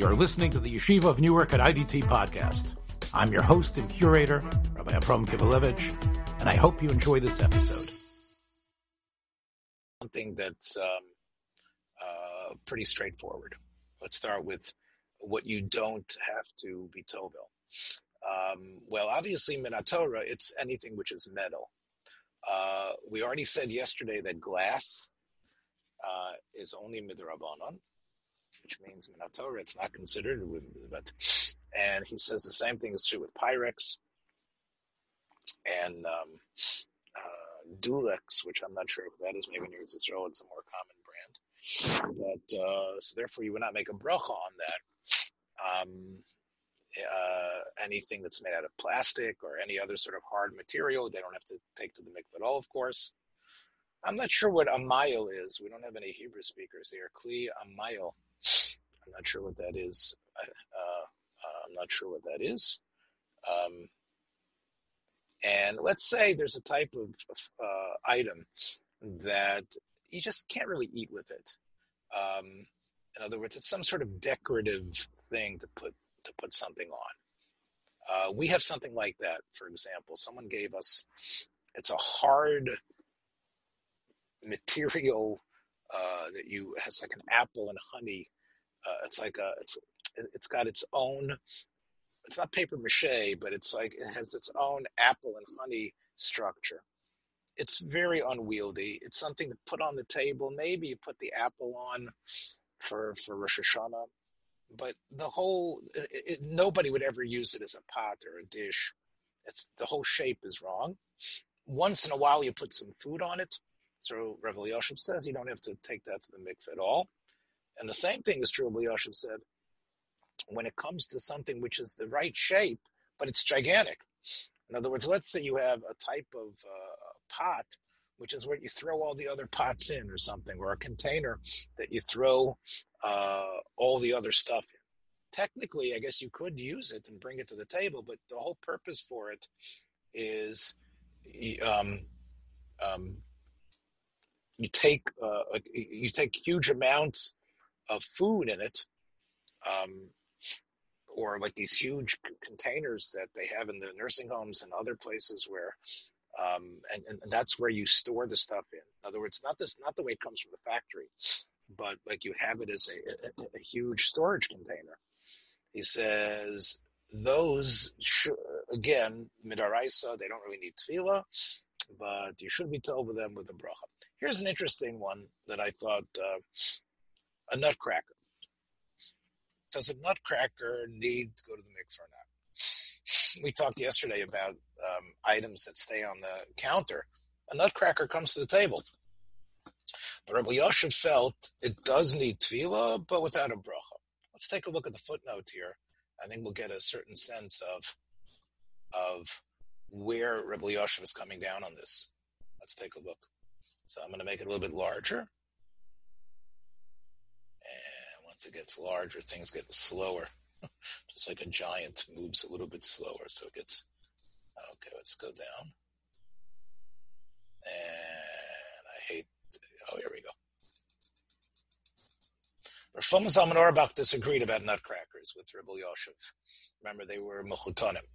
You're listening to the Yeshiva of Newark at IDT podcast. I'm your host and curator, Rabbi Avram Kivelevitz, and I hope you enjoy this episode. Something that's pretty straightforward. Let's start with what you don't have to be tovel. Well, obviously, Minatora, it's anything which is metal. We already said yesterday that glass is only midrabanon, which means Minatora, it's not considered. And he says the same thing is true with Pyrex and Dulux, which I'm not sure if that is. Maybe in Israel it's a more common brand. But so therefore you would not make a bracha on that. Anything that's made out of plastic or any other sort of hard material, they don't have to take to the mikveh at all, of course. I'm not sure what amayil is. We don't have any Hebrew speakers here. Kli amayil. I'm not sure what that is. And let's say there's a type of item that you just can't really eat with it. In other words, it's some sort of decorative thing to put something on. We have something like that, for example. Someone gave us, it's a hard material that you, has like an apple and honey. It's got its own, it's not paper mache, but it's like, it has its own apple and honey structure. It's very unwieldy. It's something to put on the table. Maybe you put the apple on for Rosh Hashanah, but the whole, nobody would ever use it as a pot or a dish. The whole shape is wrong. Once in a while you put some food on it. So Rav Yosef says you don't have to take that to the mikveh at all. And the same thing is true, Rav Yosef said, when it comes to something which is the right shape, but it's gigantic. In other words, let's say you have a type of pot, which is where you throw all the other pots in or something, or a container that you throw all the other stuff in. Technically, I guess you could use it and bring it to the table, but the whole purpose for it is you take huge amounts of food in it, or like these huge containers that they have in the nursing homes and other places where, and that's where you store the stuff in. In other words, not the way it comes from the factory, but like you have it as a huge storage container. He says those again midaraisa, they don't really need tefillah, but you should be told with them with a bracha. Here's an interesting one that I thought a nutcracker. Does a nutcracker need to go to the mikveh or not? We talked yesterday about items that stay on the counter. A nutcracker comes to the table. But Rabbi Yosef felt it does need tefillah, but without a bracha. Let's take a look at the footnote here. I think we'll get a certain sense of where Rabbi Yosef is coming down on this. Let's take a look. So I'm going to make it a little bit larger. It gets larger, things get slower. Just like a giant moves a little bit slower, so it gets... Okay, let's go down. And I hate... Oh, here we go. Rav Shlomo Zalman Auerbach disagreed about nutcrackers with Rav Yosef. Remember, they were mechutonim.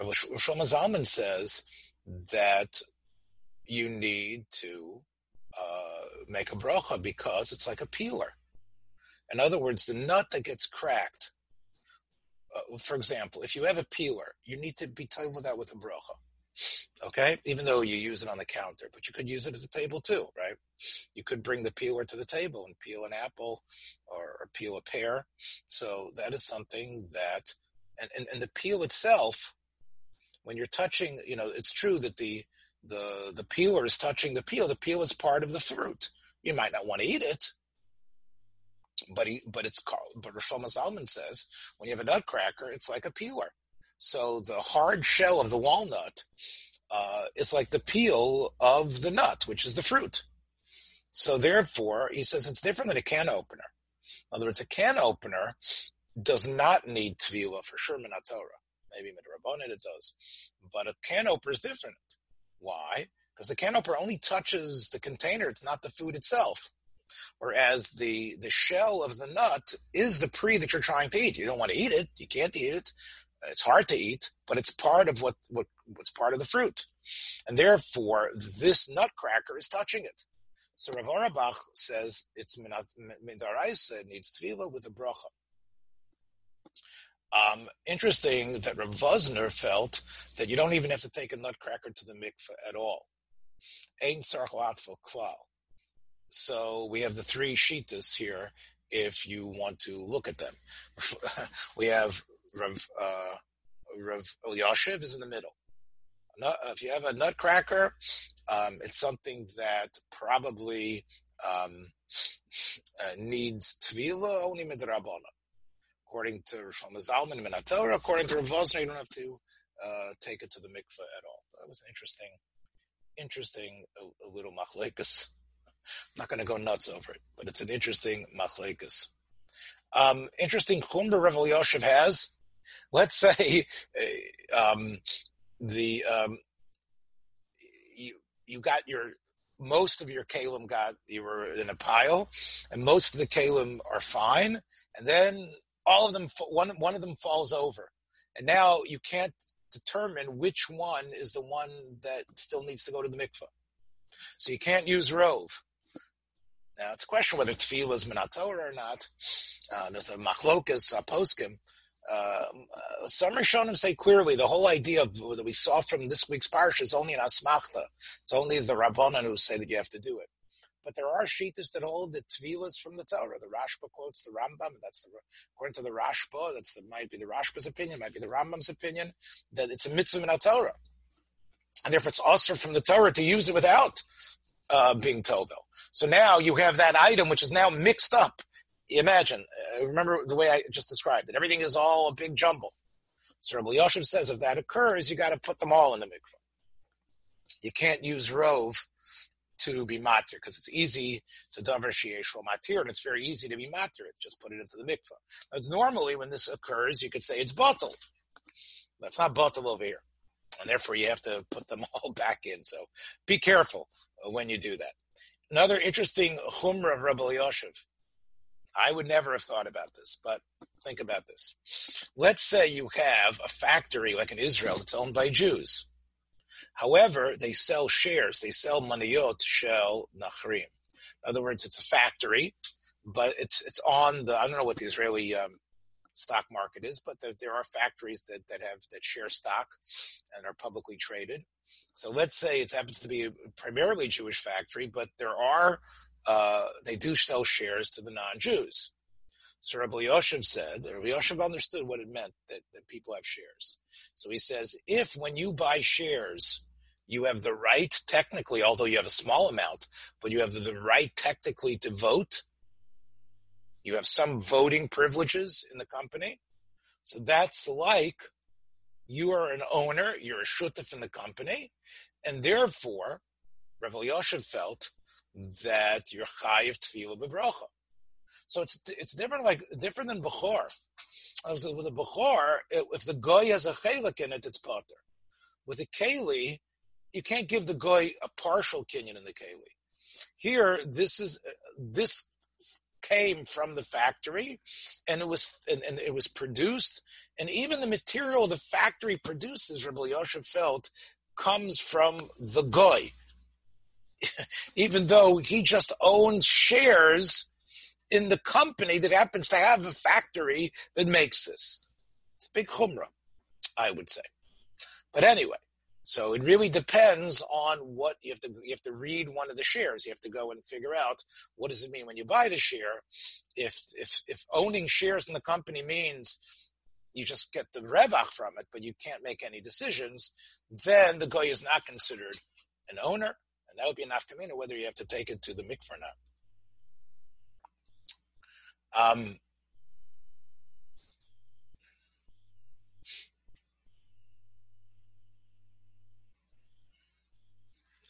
Rav Shlomo Zalman says that you need to make a brocha because it's like a peeler. In other words, the nut that gets cracked, for example, if you have a peeler, you need to be told with that with a brocha, okay? Even though you use it on the counter, but you could use it at the table too, right? You could bring the peeler to the table and peel an apple or peel a pear. So that is something that, and the peel itself, when you're touching, you know, it's true that the peeler is touching the peel. The peel is part of the fruit. You might not want to eat it. But Rav Shlomo Zalman says when you have a nutcracker, it's like a peeler. So the hard shell of the walnut is like the peel of the nut, which is the fruit. So therefore, he says it's different than a can opener. In other words, a can opener does not need tefillah for sure, minat Torah. Maybe midrabanan it does, but a can opener is different. Why? Because the can opener only touches the container; it's not the food itself. Whereas the shell of the nut is the pre that you're trying to eat. You don't want to eat it. You can't eat it. It's hard to eat, but it's part of what's part of the fruit. And therefore, this nutcracker is touching it. So Rav Auerbach says it's midaraisa, it needs tefillah with a bracha. Interesting that Rav Wosner felt that you don't even have to take a nutcracker to the mikveh at all. Ein tzarich latfil klal. So we have the three shittas here if you want to look at them. We have Rav Elyashiv is in the middle. If you have a nutcracker, it's something that probably needs tevila only midrabbanan. According to Rav Shlomo Zalman min haTorah, according to Rav Wosner, you don't have to take it to the mikveh at all. That was an interesting little machlekas. I'm not going to go nuts over it, but it's an interesting machlekas. Interesting chumrah Rav Elyashiv has. Let's say you got most of your kalim you were in a pile, and most of the kalim are fine, and then all of them, one of them falls over, and now you can't determine which one is the one that still needs to go to the mikveh. So you can't use rove. Now it's a question whether tefillah is min haTorah or not. There's a machlokas poskim. Some Rishonim say clearly the whole idea that we saw from this week's parsha is only an asmachta. It's only the Rabbanan who say that you have to do it. But there are shittas that hold the tefillas from the Torah. The Rashba quotes the Rambam. According to the Rashba, might be the Rashba's opinion, might be the Rambam's opinion, that it's a mitzvah min haTorah. And therefore it's also from the Torah to use it without being tovel. So now you have that item which is now mixed up. Imagine, remember the way I just described it. Everything is all a big jumble. So Rabbi Yosef says if that occurs, you got to put them all in the mikveh. You can't use rove to be matir because it's easy to davar sheyesh matir, and it's very easy to be matir. Just put it into the mikveh. It's normally when this occurs, you could say it's bottled. That's not bottled over here. And therefore, you have to put them all back in. So be careful when you do that. Another interesting chumrah of Rabbi Elyashiv. I would never have thought about this, but think about this. Let's say you have a factory like in Israel that's owned by Jews. However, they sell shares. They sell maniyot shel nachrim. In other words, it's a factory, but it's on the, I don't know what the Israeli stock market is, but there are factories that share stock and are publicly traded. So let's say it happens to be a primarily Jewish factory, but there are they do sell shares to the non-Jews. So Rabbi Elyashiv said, Rabbi Elyashiv understood what it meant that people have shares. So he says, if when you buy shares, you have the right technically, although you have a small amount, but you have the right technically to vote, you have some voting privileges in the company. So that's like you are an owner, you're a shutef in the company, and therefore Rabbi Elyashiv felt that you're chayiv tefillah b'bracha. So it's different than bechor. With a bechor, if the goy has a chelik in it, it's potter. With a keli, you can't give the goy a partial kinyan in the keli. Here, this came from the factory, and it was produced, and even the material the factory produces, Rabbi Elyashiv felt, comes from the goy. Even though he just owns shares in the company that happens to have a factory that makes this. It's a big chumrah, I would say. But anyway, so it really depends on what you have to read one of the shares. You have to go and figure out what does it mean when you buy the share. If owning shares in the company means you just get the revach from it, but you can't make any decisions, then the goy is not considered an owner. And that would be a nafkamina, whether you have to take it to the mikveh or not.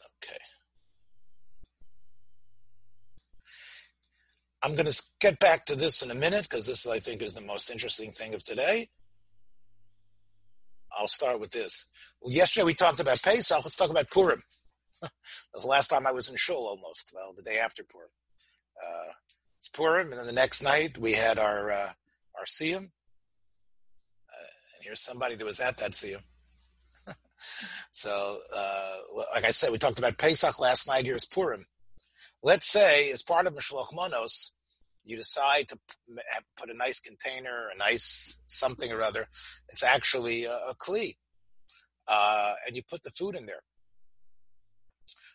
Okay. I'm going to get back to this in a minute because this, I think, is the most interesting thing of today. I'll start with this. Well, yesterday we talked about Pesach. Let's talk about Purim. That was the last time I was in shul almost. Well, the day after Purim. It's Purim, and then the next night we had our siyum. And here's somebody that was at that siyum. So, like I said, we talked about Pesach last night. Here's Purim. Let's say, as part of Mishloch Manos, you decide to put a nice container, a nice something or other. It's actually a kli. And you put the food in there.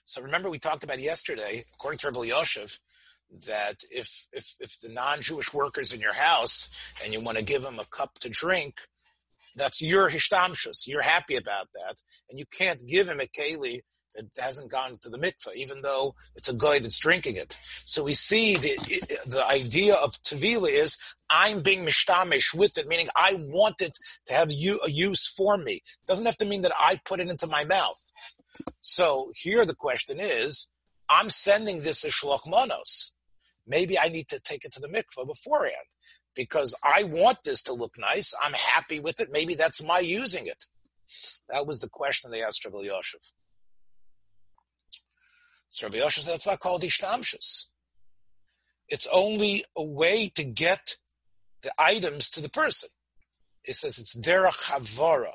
So remember we talked about yesterday, according to Rabbi Yosef, that if the non-Jewish workers in your house and you want to give them a cup to drink, that's your hishtamshus. You're happy about that. And you can't give him a keli that hasn't gone to the mikveh, even though it's a guy that's drinking it. So we see the idea of tevilah is I'm being mishtamish with it, meaning I want it to have a use for me. It doesn't have to mean that I put it into my mouth. So here the question is, I'm sending this as shloch manos. Maybe I need to take it to the mikveh beforehand because I want this to look nice. I'm happy with it. Maybe that's my using it. That was the question they asked Rav Yosef. So Rabbi Asher said, that's not called ishtamshus. It's only a way to get the items to the person. He says it's derech havara.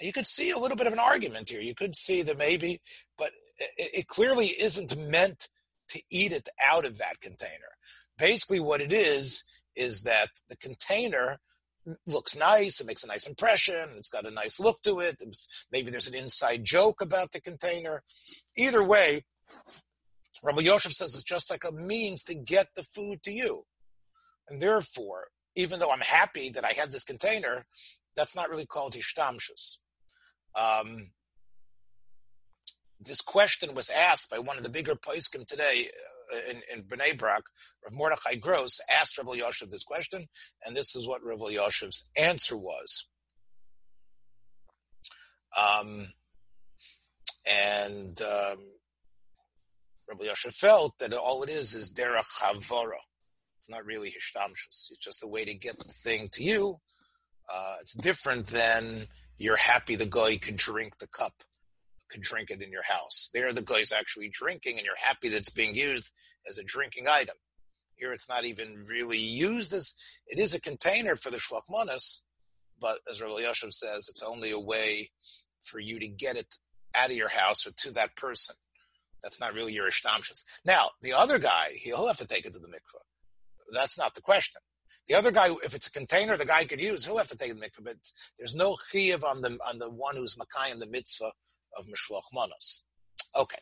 Now you could see a little bit of an argument here. You could see that maybe, but it clearly isn't meant to eat it out of that container. Basically what it is that the container looks nice, it makes a nice impression, it's got a nice look to it, maybe there's an inside joke about the container. Either way, Rabbi Yosef says it's just like a means to get the food to you. And therefore, even though I'm happy that I had this container, that's not really called hishtamshus. This question was asked by one of the bigger poskim today in Bnei Brak. Rav Mordechai Gross asked Rabbi Yosef this question, and this is what Rabbi Yosef's answer was. Rabbi Yosef felt that all it is derech havara. It's not really hishtamshus. It's just a way to get the thing to you. It's different than you're happy the guy could drink the cup, could drink it in your house. There the guy's actually drinking and you're happy that it's being used as a drinking item. Here it's not even really used as, it is a container for the shloch manos, but as Rabbi Yosef says, it's only a way for you to get it out of your house or to that person. That's not really your ishtamshus. Now, the other guy, he'll have to take it to the mikveh. That's not the question. The other guy, if it's a container the guy could use, he'll have to take it to the mikveh, but there's no chiyuv on the one who's makayim the mitzvah of mishloch manos. Okay.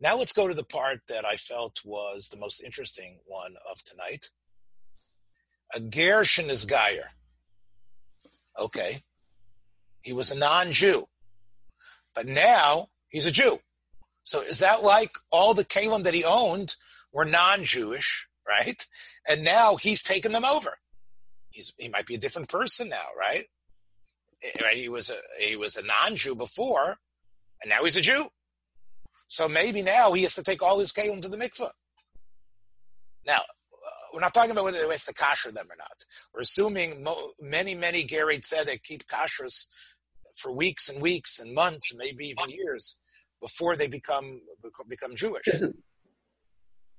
Now let's go to the part that I felt was the most interesting one of tonight. A ger shenis gayer. Okay. He was a non-Jew. But now he's a Jew. So is that like all the kelim that he owned were non-Jewish, right? And now he's taken them over. He might be a different person now, right? He was a non-Jew before, and now he's a Jew. So maybe now he has to take all his kelim to the mikveh. Now, we're not talking about whether he has to kasher them or not. We're assuming many gerei tzedek keep kashrus for weeks and weeks and months and maybe even years before they become Jewish.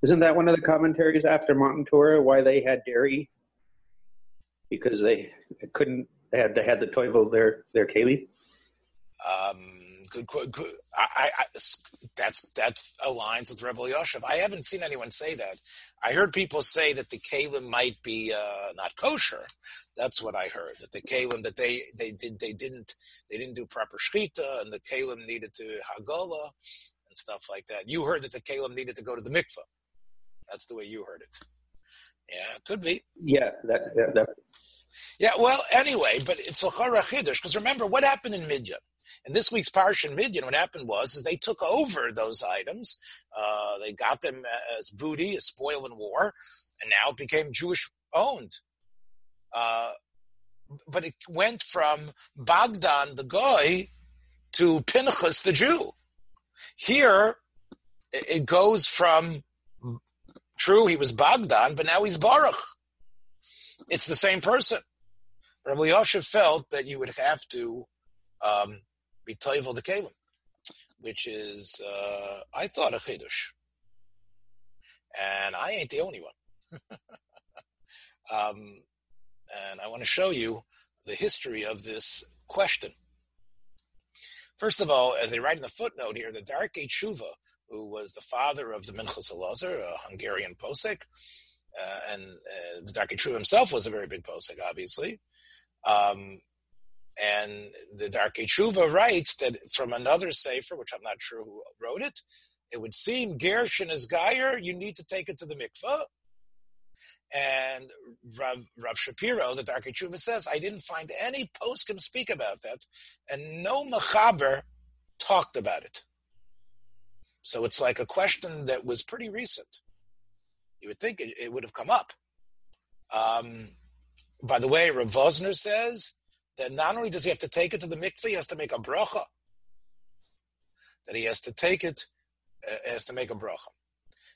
Isn't that one of the commentaries after Matan Torah, why they had dairy? Because they had the toivo their keli? Good. That aligns with Rebbe Yosef. I haven't seen anyone say that. I heard people say that the kelim might be not kosher. That's what I heard. That the kelim that they didn't do proper shechita, and the kelim needed to hagola and stuff like that. You heard that the kelim needed to go to the mikveh. That's the way you heard it. Yeah, it could be. Yeah, that. Yeah. Well, anyway, but it's l'chora chiddush because remember what happened in Midyan. And this week's Parsha in Midyan, what happened was, is they took over those items. They got them as booty, as spoil in war, and now it became Jewish-owned. But it went from Bogdan the Goy to Pinchas the Jew. Here, it goes from, true, he was Bogdan, but now he's Baruch. It's the same person. Rabbi Yosef felt that you would have to be toivel the kelim, which is I thought a chiddush, And I ain't the only one. And I want to show you the history of this question. First of all, as they write in the footnote here, the Darkei Teshuva, who was the father of the Minchas Elazar, a Hungarian posek, and the Darkei Teshuva himself was a very big posek, obviously. And the Darkei Teshuva writes that from another sefer, which I'm not sure who wrote it, it would seem Gershon is Geyer, you need to take it to the mikveh. And Rav Shapiro, the Darkei Teshuva, says, I didn't find any poskim speak about that, and no mechaber talked about it. So it's like a question that was pretty recent. You would think it would have come up. By the way, Rav Wosner says that not only does he have to take it to the mikveh, he has to make a bracha. That he has to take it, has to make a bracha.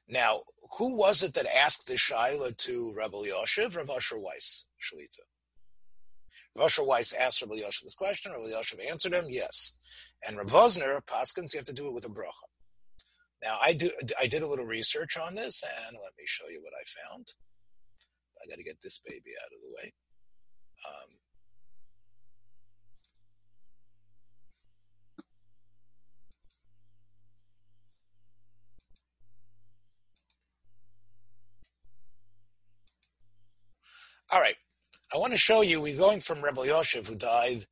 Now, who was it that asked the Shaila to Rav Elyashiv? Rav Asher Weiss, Shalita. Rav Asher Weiss asked Rav Elyashiv this question. Rav Elyashiv answered him, yes. And Rav Wosner, Paskins, you have to do it with a bracha. Now, I did a little research on this, and let me show you what I found. I got to get this baby out of the way. All right, I want to show you, we're going from Rav Elyashiv, who died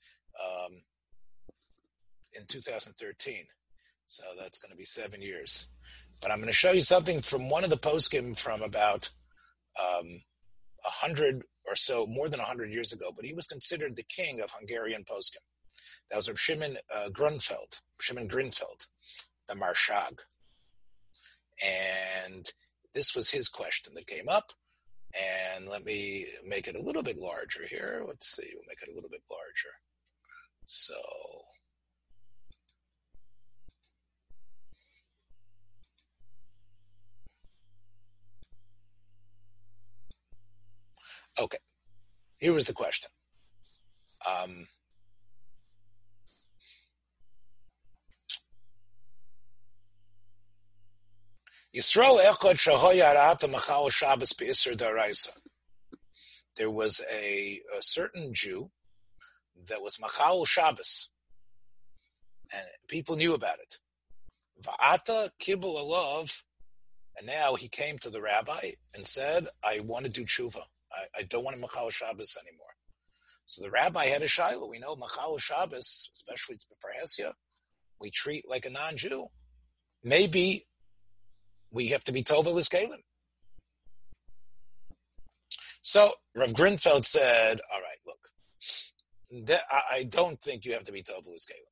in 2013. So that's going to be 7 years. But I'm going to show you something from one of the poskim from about 100 or so, more than 100 years ago. But he was considered the king of Hungarian poskim. That was Reb Shimon Grunfeld, the Marshag. And this was his question that came up. And let me make it a little bit larger here. Let's see, we'll make it a little bit larger. So, okay, here was the question. There was a certain Jew that was Machal Shabbos, and people knew about it. Va'ata kibul alav, and now he came to the rabbi and said, I want to do tshuva. I don't want to Machal Shabbos anymore. So the rabbi had a shiloh. We know Machal Shabbos, especially for Hesia, we treat like a non-Jew. Maybe we have to be Tovel as Kalim. So Rav Grinfeld said, all right, look, I don't think you have to be Tovel as Kalim.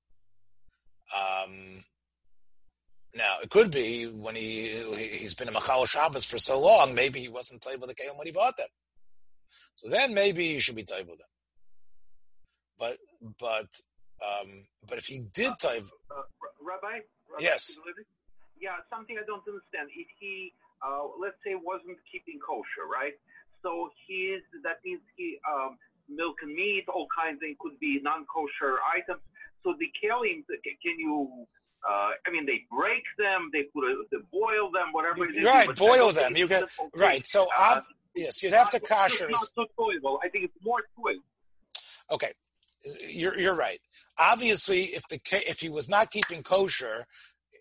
Now, it could be when he's been a Machal Shabbos for so long, maybe he wasn't Tovel as Kalim when he bought them. So then maybe you should be Tovel them. But if he did Tovel... Rabbi? Yes. Yeah, something I don't understand. If he, let's say, wasn't keeping kosher, right? So that means he, milk and meat, all kinds of things could be non-kosher items. So the kelim, can you, they break them, they boil them, whatever it is. Right, boil them. You can, right, so yes, you'd have to kosher. It's not so toyable. I think it's more toyable. Okay, you're right. Obviously, if he was not keeping kosher,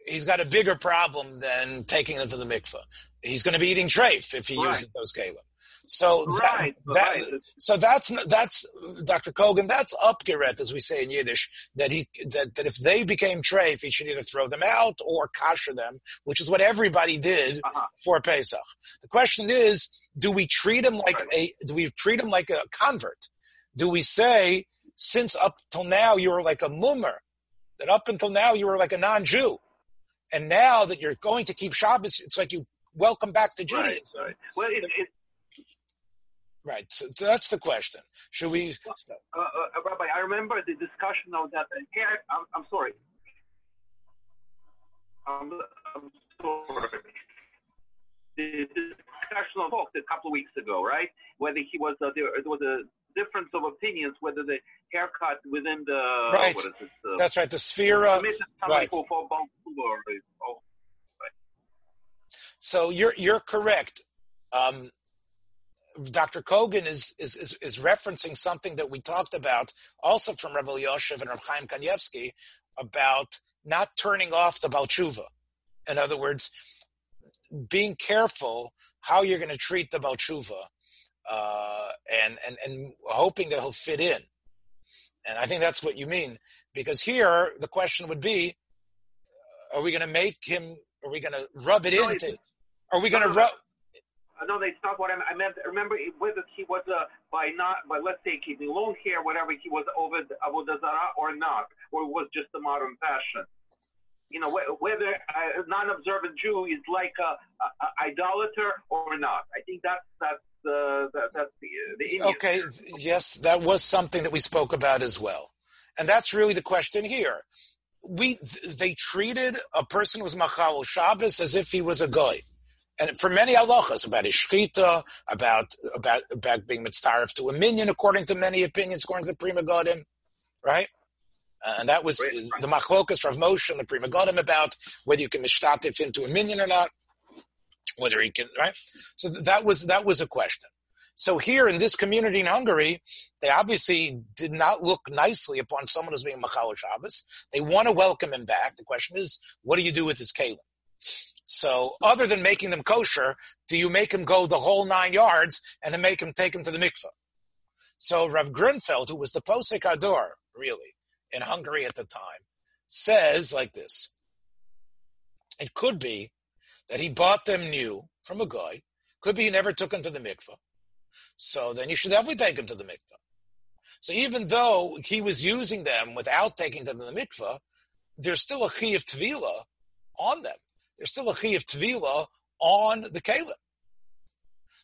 he's got a bigger problem than taking them to the mikveh. He's going to be eating treif if he uses those kelim. So, that's Dr. Kogan. That's upgeret, as we say in Yiddish. That if they became treif, he should either throw them out or kasher them, which is what everybody did for Pesach. The question is, do we treat him like a convert? Do we say, since up till now you were like a mummer, that up until now you were like a non-Jew? And now that you're going to keep Shabbos, it's like you welcome back to Judaism. Right. Well, right. So that's the question. Should we? Rabbi, I remember the discussion on that. I'm sorry. I'm sorry. The discussion on Volk a couple of weeks ago, right? Whether he was there was a difference of opinions whether the haircut within the that's right, the sphere of right. So you're correct. Dr. Kogan is referencing something that we talked about also from Rabbi Yosef and Rav Chaim Kanievsky about not turning off the Baal Tshuva. In other words, being careful how you're going to treat the Baal Tshuva, and hoping that he'll fit in. And I think that's what you mean, because here the question would be, are we going to make him, are we going to rub it into, are we going to rub? No, that's not what I meant. Remember, whether he was by let's say keeping long hair, whatever, he was over Avodah Zarah or not, or it was just a modern fashion. You know, whether a non-observant Jew is like a idolater or not. I think that's the okay. Yes, that was something that we spoke about as well, and that's really the question here. They treated a person who was Machal Shabbos as if he was a goy. And for many halachas about ishchita, about being mitzaref to a minion, according to many opinions, according to the Prima Godim, right? And that was the machlokas Rav Moshe and the Prima Godim about whether you can mishtatif into a minion or not, whether he can, right? So that was a question. So here in this community in Hungary, they obviously did not look nicely upon someone who's being machal Shabbos. They want to welcome him back. The question is, what do you do with his kelim? So other than making them kosher, do you make him go the whole 9 yards and then make him take him to the mikveh? So Rav Grunfeld, who was the Posek Ador, really, in Hungary at the time, says like this. It could be that he bought them new from a guy. Could be he never took him to the mikveh. So then you should definitely take him to the mikveh. So even though he was using them without taking them to the mikveh, there's still a chi of tevila on them. There's still a chi of tevila on the kelim.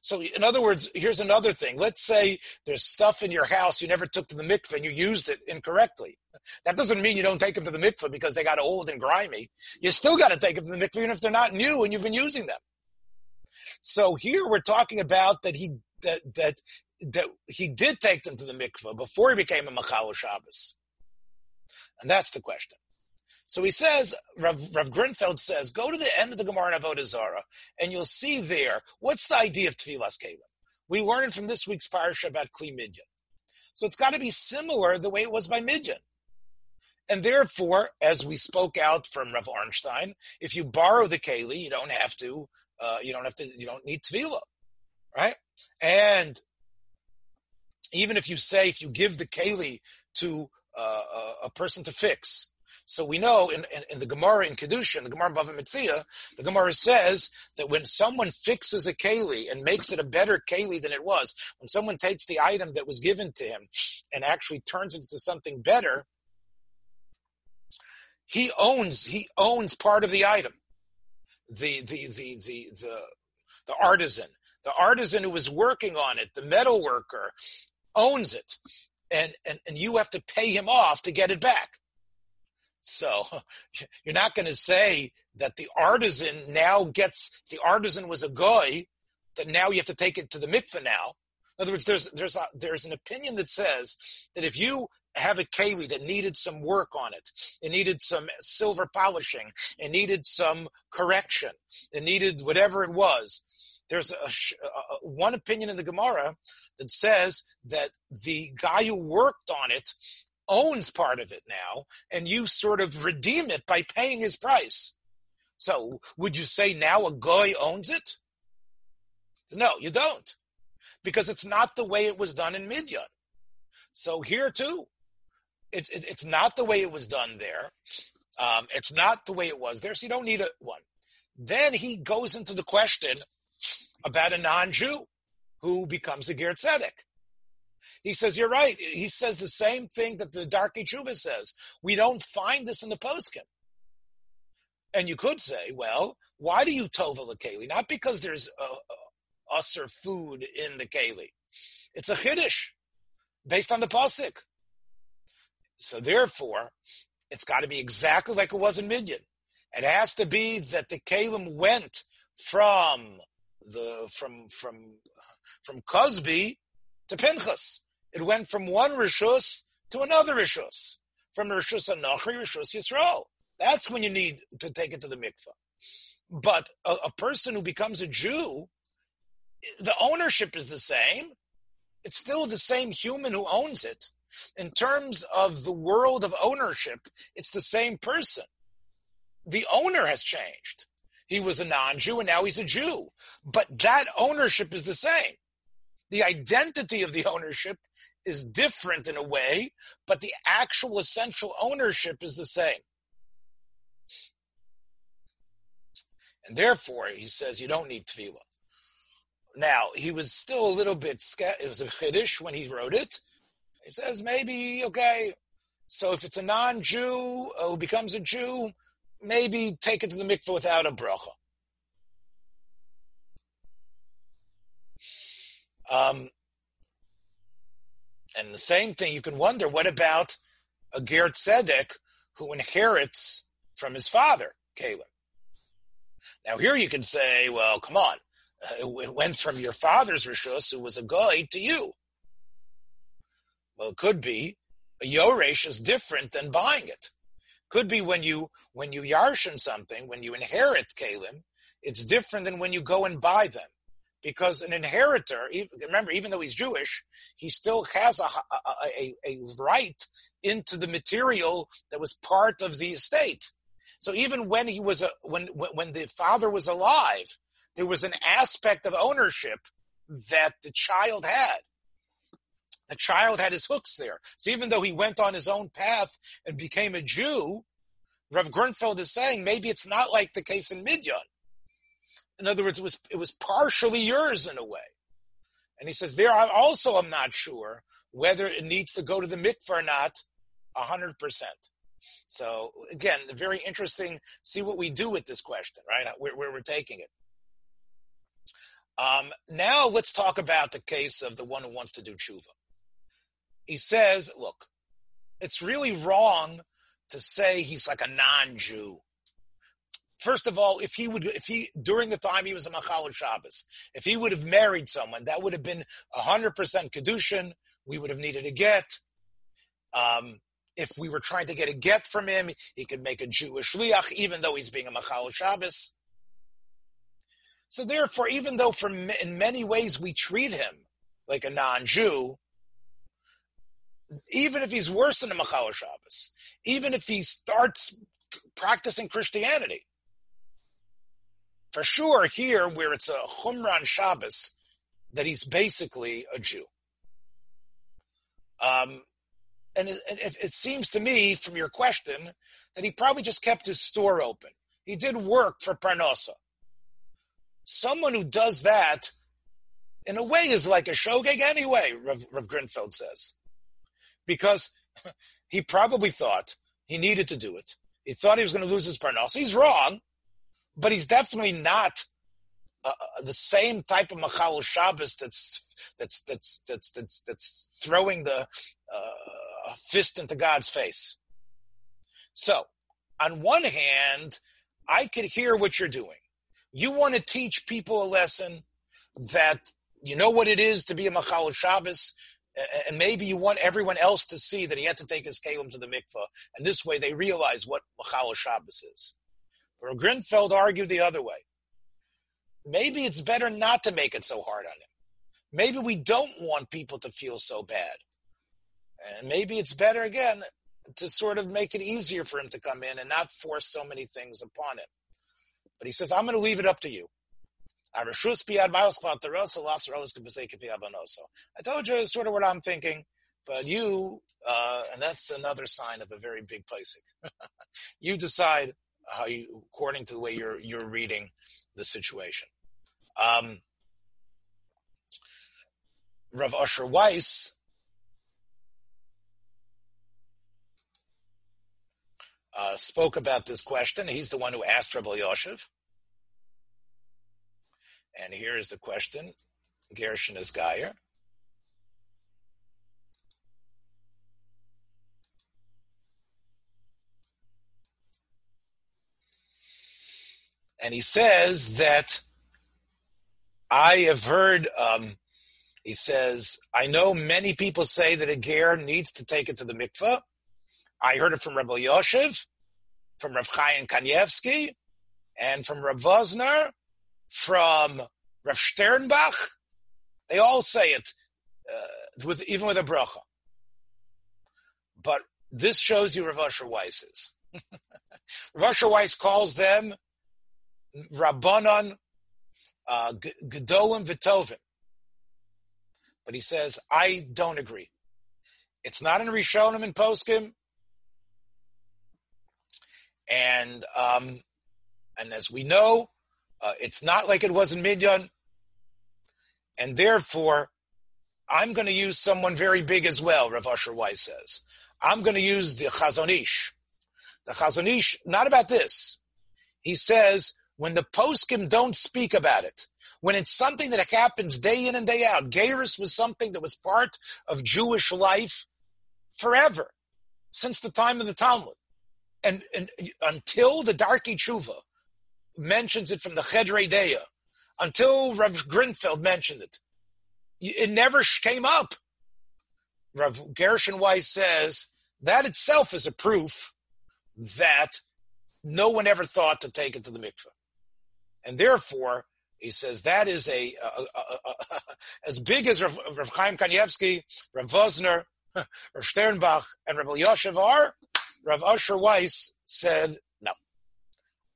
So, in other words, here's another thing. Let's say there's stuff in your house you never took to the mikveh and you used it incorrectly. That doesn't mean you don't take them to the mikveh because they got old and grimy. You still got to take them to the mikveh even if they're not new and you've been using them. So here we're talking about that he did take them to the mikveh before he became a machal Shabbos, and that's the question. So he says, Rav Grunfeld says, go to the end of the Gemara in Avodah Zarah, and you'll see there, what's the idea of Tefilas Kelim? We learned from this week's parsha about Kli Midyan. So it's got to be similar the way it was by Midyan. And therefore, as we spoke out from Rav Ornstein, if you borrow the Keli, you don't need Tefilah, right? And even if you give the Keli to a person to fix. So we know in the Gemara in Kedushin, the Gemara in Bava Metzia, the Gemara says that when someone fixes a keli and makes it a better keli than it was, when someone takes the item that was given to him and actually turns it into something better, he owns part of the item. The artisan. The artisan who was working on it, the metal worker, owns it. And you have to pay him off to get it back. So you're not going to say that the artisan now gets, the artisan was a goy, that now you have to take it to the mikveh now. In other words, there's an opinion that says that if you have a keli that needed some work on it, it needed some silver polishing, it needed some correction, it needed whatever it was. There's one opinion in the Gemara that says that the guy who worked on it owns part of it now, and you sort of redeem it by paying his price. So would you say now a goy owns it? No, you don't, because it's not the way it was done in Midyan. So here too, it's not the way it was done there. It's not the way it was there, so you don't need one. Then he goes into the question about a non-Jew who becomes a Ger Tzedek. He says, you're right. He says the same thing that the Darkei Teshuva says. We don't find this in the poskim. And you could say, well, why do you tovel a keli? Not because there's usur food in the keli. It's a chiddush based on the pasuk. So therefore, it's got to be exactly like it was in Midyan. It has to be that the kelim went from Cosby to Pinchas. It went from one Rishus to another Rishus. From Rishus Anochri, Rishus Yisrael. That's when you need to take it to the mikveh. But a person who becomes a Jew, the ownership is the same. It's still the same human who owns it. In terms of the world of ownership, it's the same person. The owner has changed. He was a non-Jew and now he's a Jew. But that ownership is the same. The identity of the ownership is different in a way, but the actual essential ownership is the same. And therefore, he says, you don't need tefillah. Now, he was still a little bit scared. It was a chiddush when he wrote it. He says, maybe, okay, so if it's a non-Jew who becomes a Jew, maybe take it to the mikveh without a bracha. And the same thing, you can wonder, what about a ger tzedek who inherits from his father, Caleb? Now here you can say, well, come on, it went from your father's rishus, who was a goy, to you. Well, it could be a yoresh is different than buying it. Could be when you yarshin something, when you inherit kalim, it's different than when you go and buy them. Because an inheritor, remember, even though he's Jewish, he still has a right into the material that was part of the estate. So even when he was when the father was alive, there was an aspect of ownership that the child had. The child had his hooks there. So even though he went on his own path and became a Jew, Rav Grunfeld is saying maybe it's not like the case in Midyan. In other words, it was partially yours in a way. And he says, there I also am not sure whether it needs to go to the mikveh or not 100%. So again, very interesting, see what we do with this question, right? Where we're taking it. Now let's talk about the case of the one who wants to do tshuva. He says, look, it's really wrong to say he's like a non-Jew. First of all, if he during the time he was a Machal Shabbos, if he would have married someone, that would have been 100% Kedushin. We would have needed a get. If we were trying to get a get from him, he could make a Jewish liach, even though he's being a Machal Shabbos. So therefore, even though in many ways we treat him like a non-Jew, even if he's worse than a Machal Shabbos, even if he starts practicing Christianity, for sure here where it's a Chumran Shabbos, that he's basically a Jew. And it seems to me from your question that he probably just kept his store open. He did work for Parnosa. Someone who does that, in a way, is like a shogeg anyway, Rav Grunfeld says. Because he probably thought he needed to do it. He thought he was going to lose his parnasa. He's wrong, but he's definitely not the same type of Machal Shabbos that's throwing the fist into God's face. So, on one hand, I could hear what you're doing. You want to teach people a lesson that you know what it is to be a Machal Shabbos, and maybe you want everyone else to see that he had to take his kelim to the mikveh, and this way they realize what Machal Shabbos is. But Grunfeld argued the other way. Maybe it's better not to make it so hard on him. Maybe we don't want people to feel so bad. And maybe it's better, again, to sort of make it easier for him to come in and not force so many things upon him. But he says, I'm going to leave it up to you. I told you sort of what I'm thinking, but you, and that's another sign of a very big pasuk. You decide how you, according to the way you're reading the situation. Rav Asher Weiss, spoke about this question. He's the one who asked Rav Yosef. And here is the question. Gershon is Geyer. And he says that I have heard, he says, I know many people say that a ger needs to take it to the mikveh. I heard it from Rabbi Yosef, from Rav Chaim Kanievsky, and from Rav Wosner, from Rav Sternbach, they all say it, even with a bracha. But this shows you Rav Asher Weiss is. Rav Asher Weiss calls them Rabbanon Gedolim V'Tovim. But he says, I don't agree. It's not in Rishonim and Poskim. And as we know, it's not like it was in Midyan. And therefore, I'm going to use someone very big as well, Rav Asher Weiss says. I'm going to use the Chazonish. The Chazonish, not about this. He says, when the poskim don't speak about it, when it's something that happens day in and day out, Geirus was something that was part of Jewish life forever, since the time of the Talmud. And until the Darkei Teshuva mentions it from the Chedrei Deya, until Rav Grunfeld mentioned it, it never came up. Rav Gershon Weiss says that itself is a proof that no one ever thought to take it to the mikveh. And therefore, he says that is a as big as Rav Chaim Kanievsky, Rav Wosner, Rav Sternbach, and Rav Yosef are, Rav Asher Weiss said no.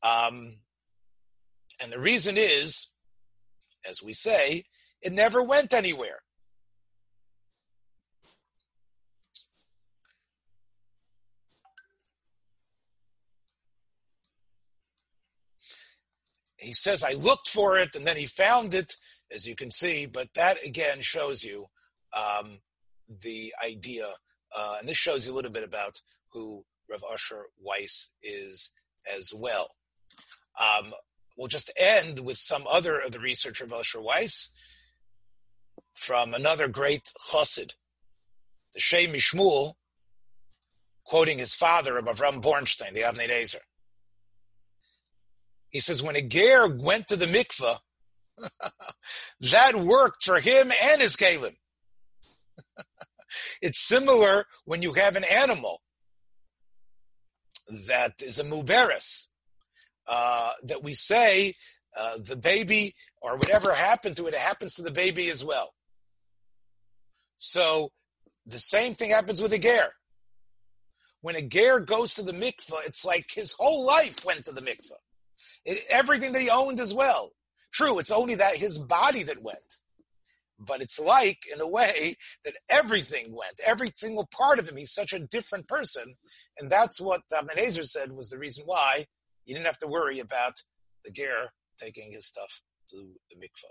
And the reason is, as we say, it never went anywhere. He says, I looked for it, and then he found it, as you can see. But that, again, shows you the idea. And this shows you a little bit about who Rav Asher Weiss is as well. We'll just end with some other of the research of Rav Asher Weiss from another great chassid, the Shem MiShmuel, quoting his father, Rabbi Avram Bornstein, the Avnei Nezer. He says, when a ger went to the mikveh, that worked for him and his kalim. It's similar when you have an animal that is a muberes, that we say the baby or whatever happened to it, it happens to the baby as well. So the same thing happens with a ger. When a ger goes to the mikveh, it's like his whole life went to the mikveh. Everything that he owned as well. True, it's only that his body that went. But it's like, in a way, that everything went. Every single part of him. He's such a different person. And that's what Avnei Nezer said was the reason why you didn't have to worry about the ger taking his stuff to the mikveh.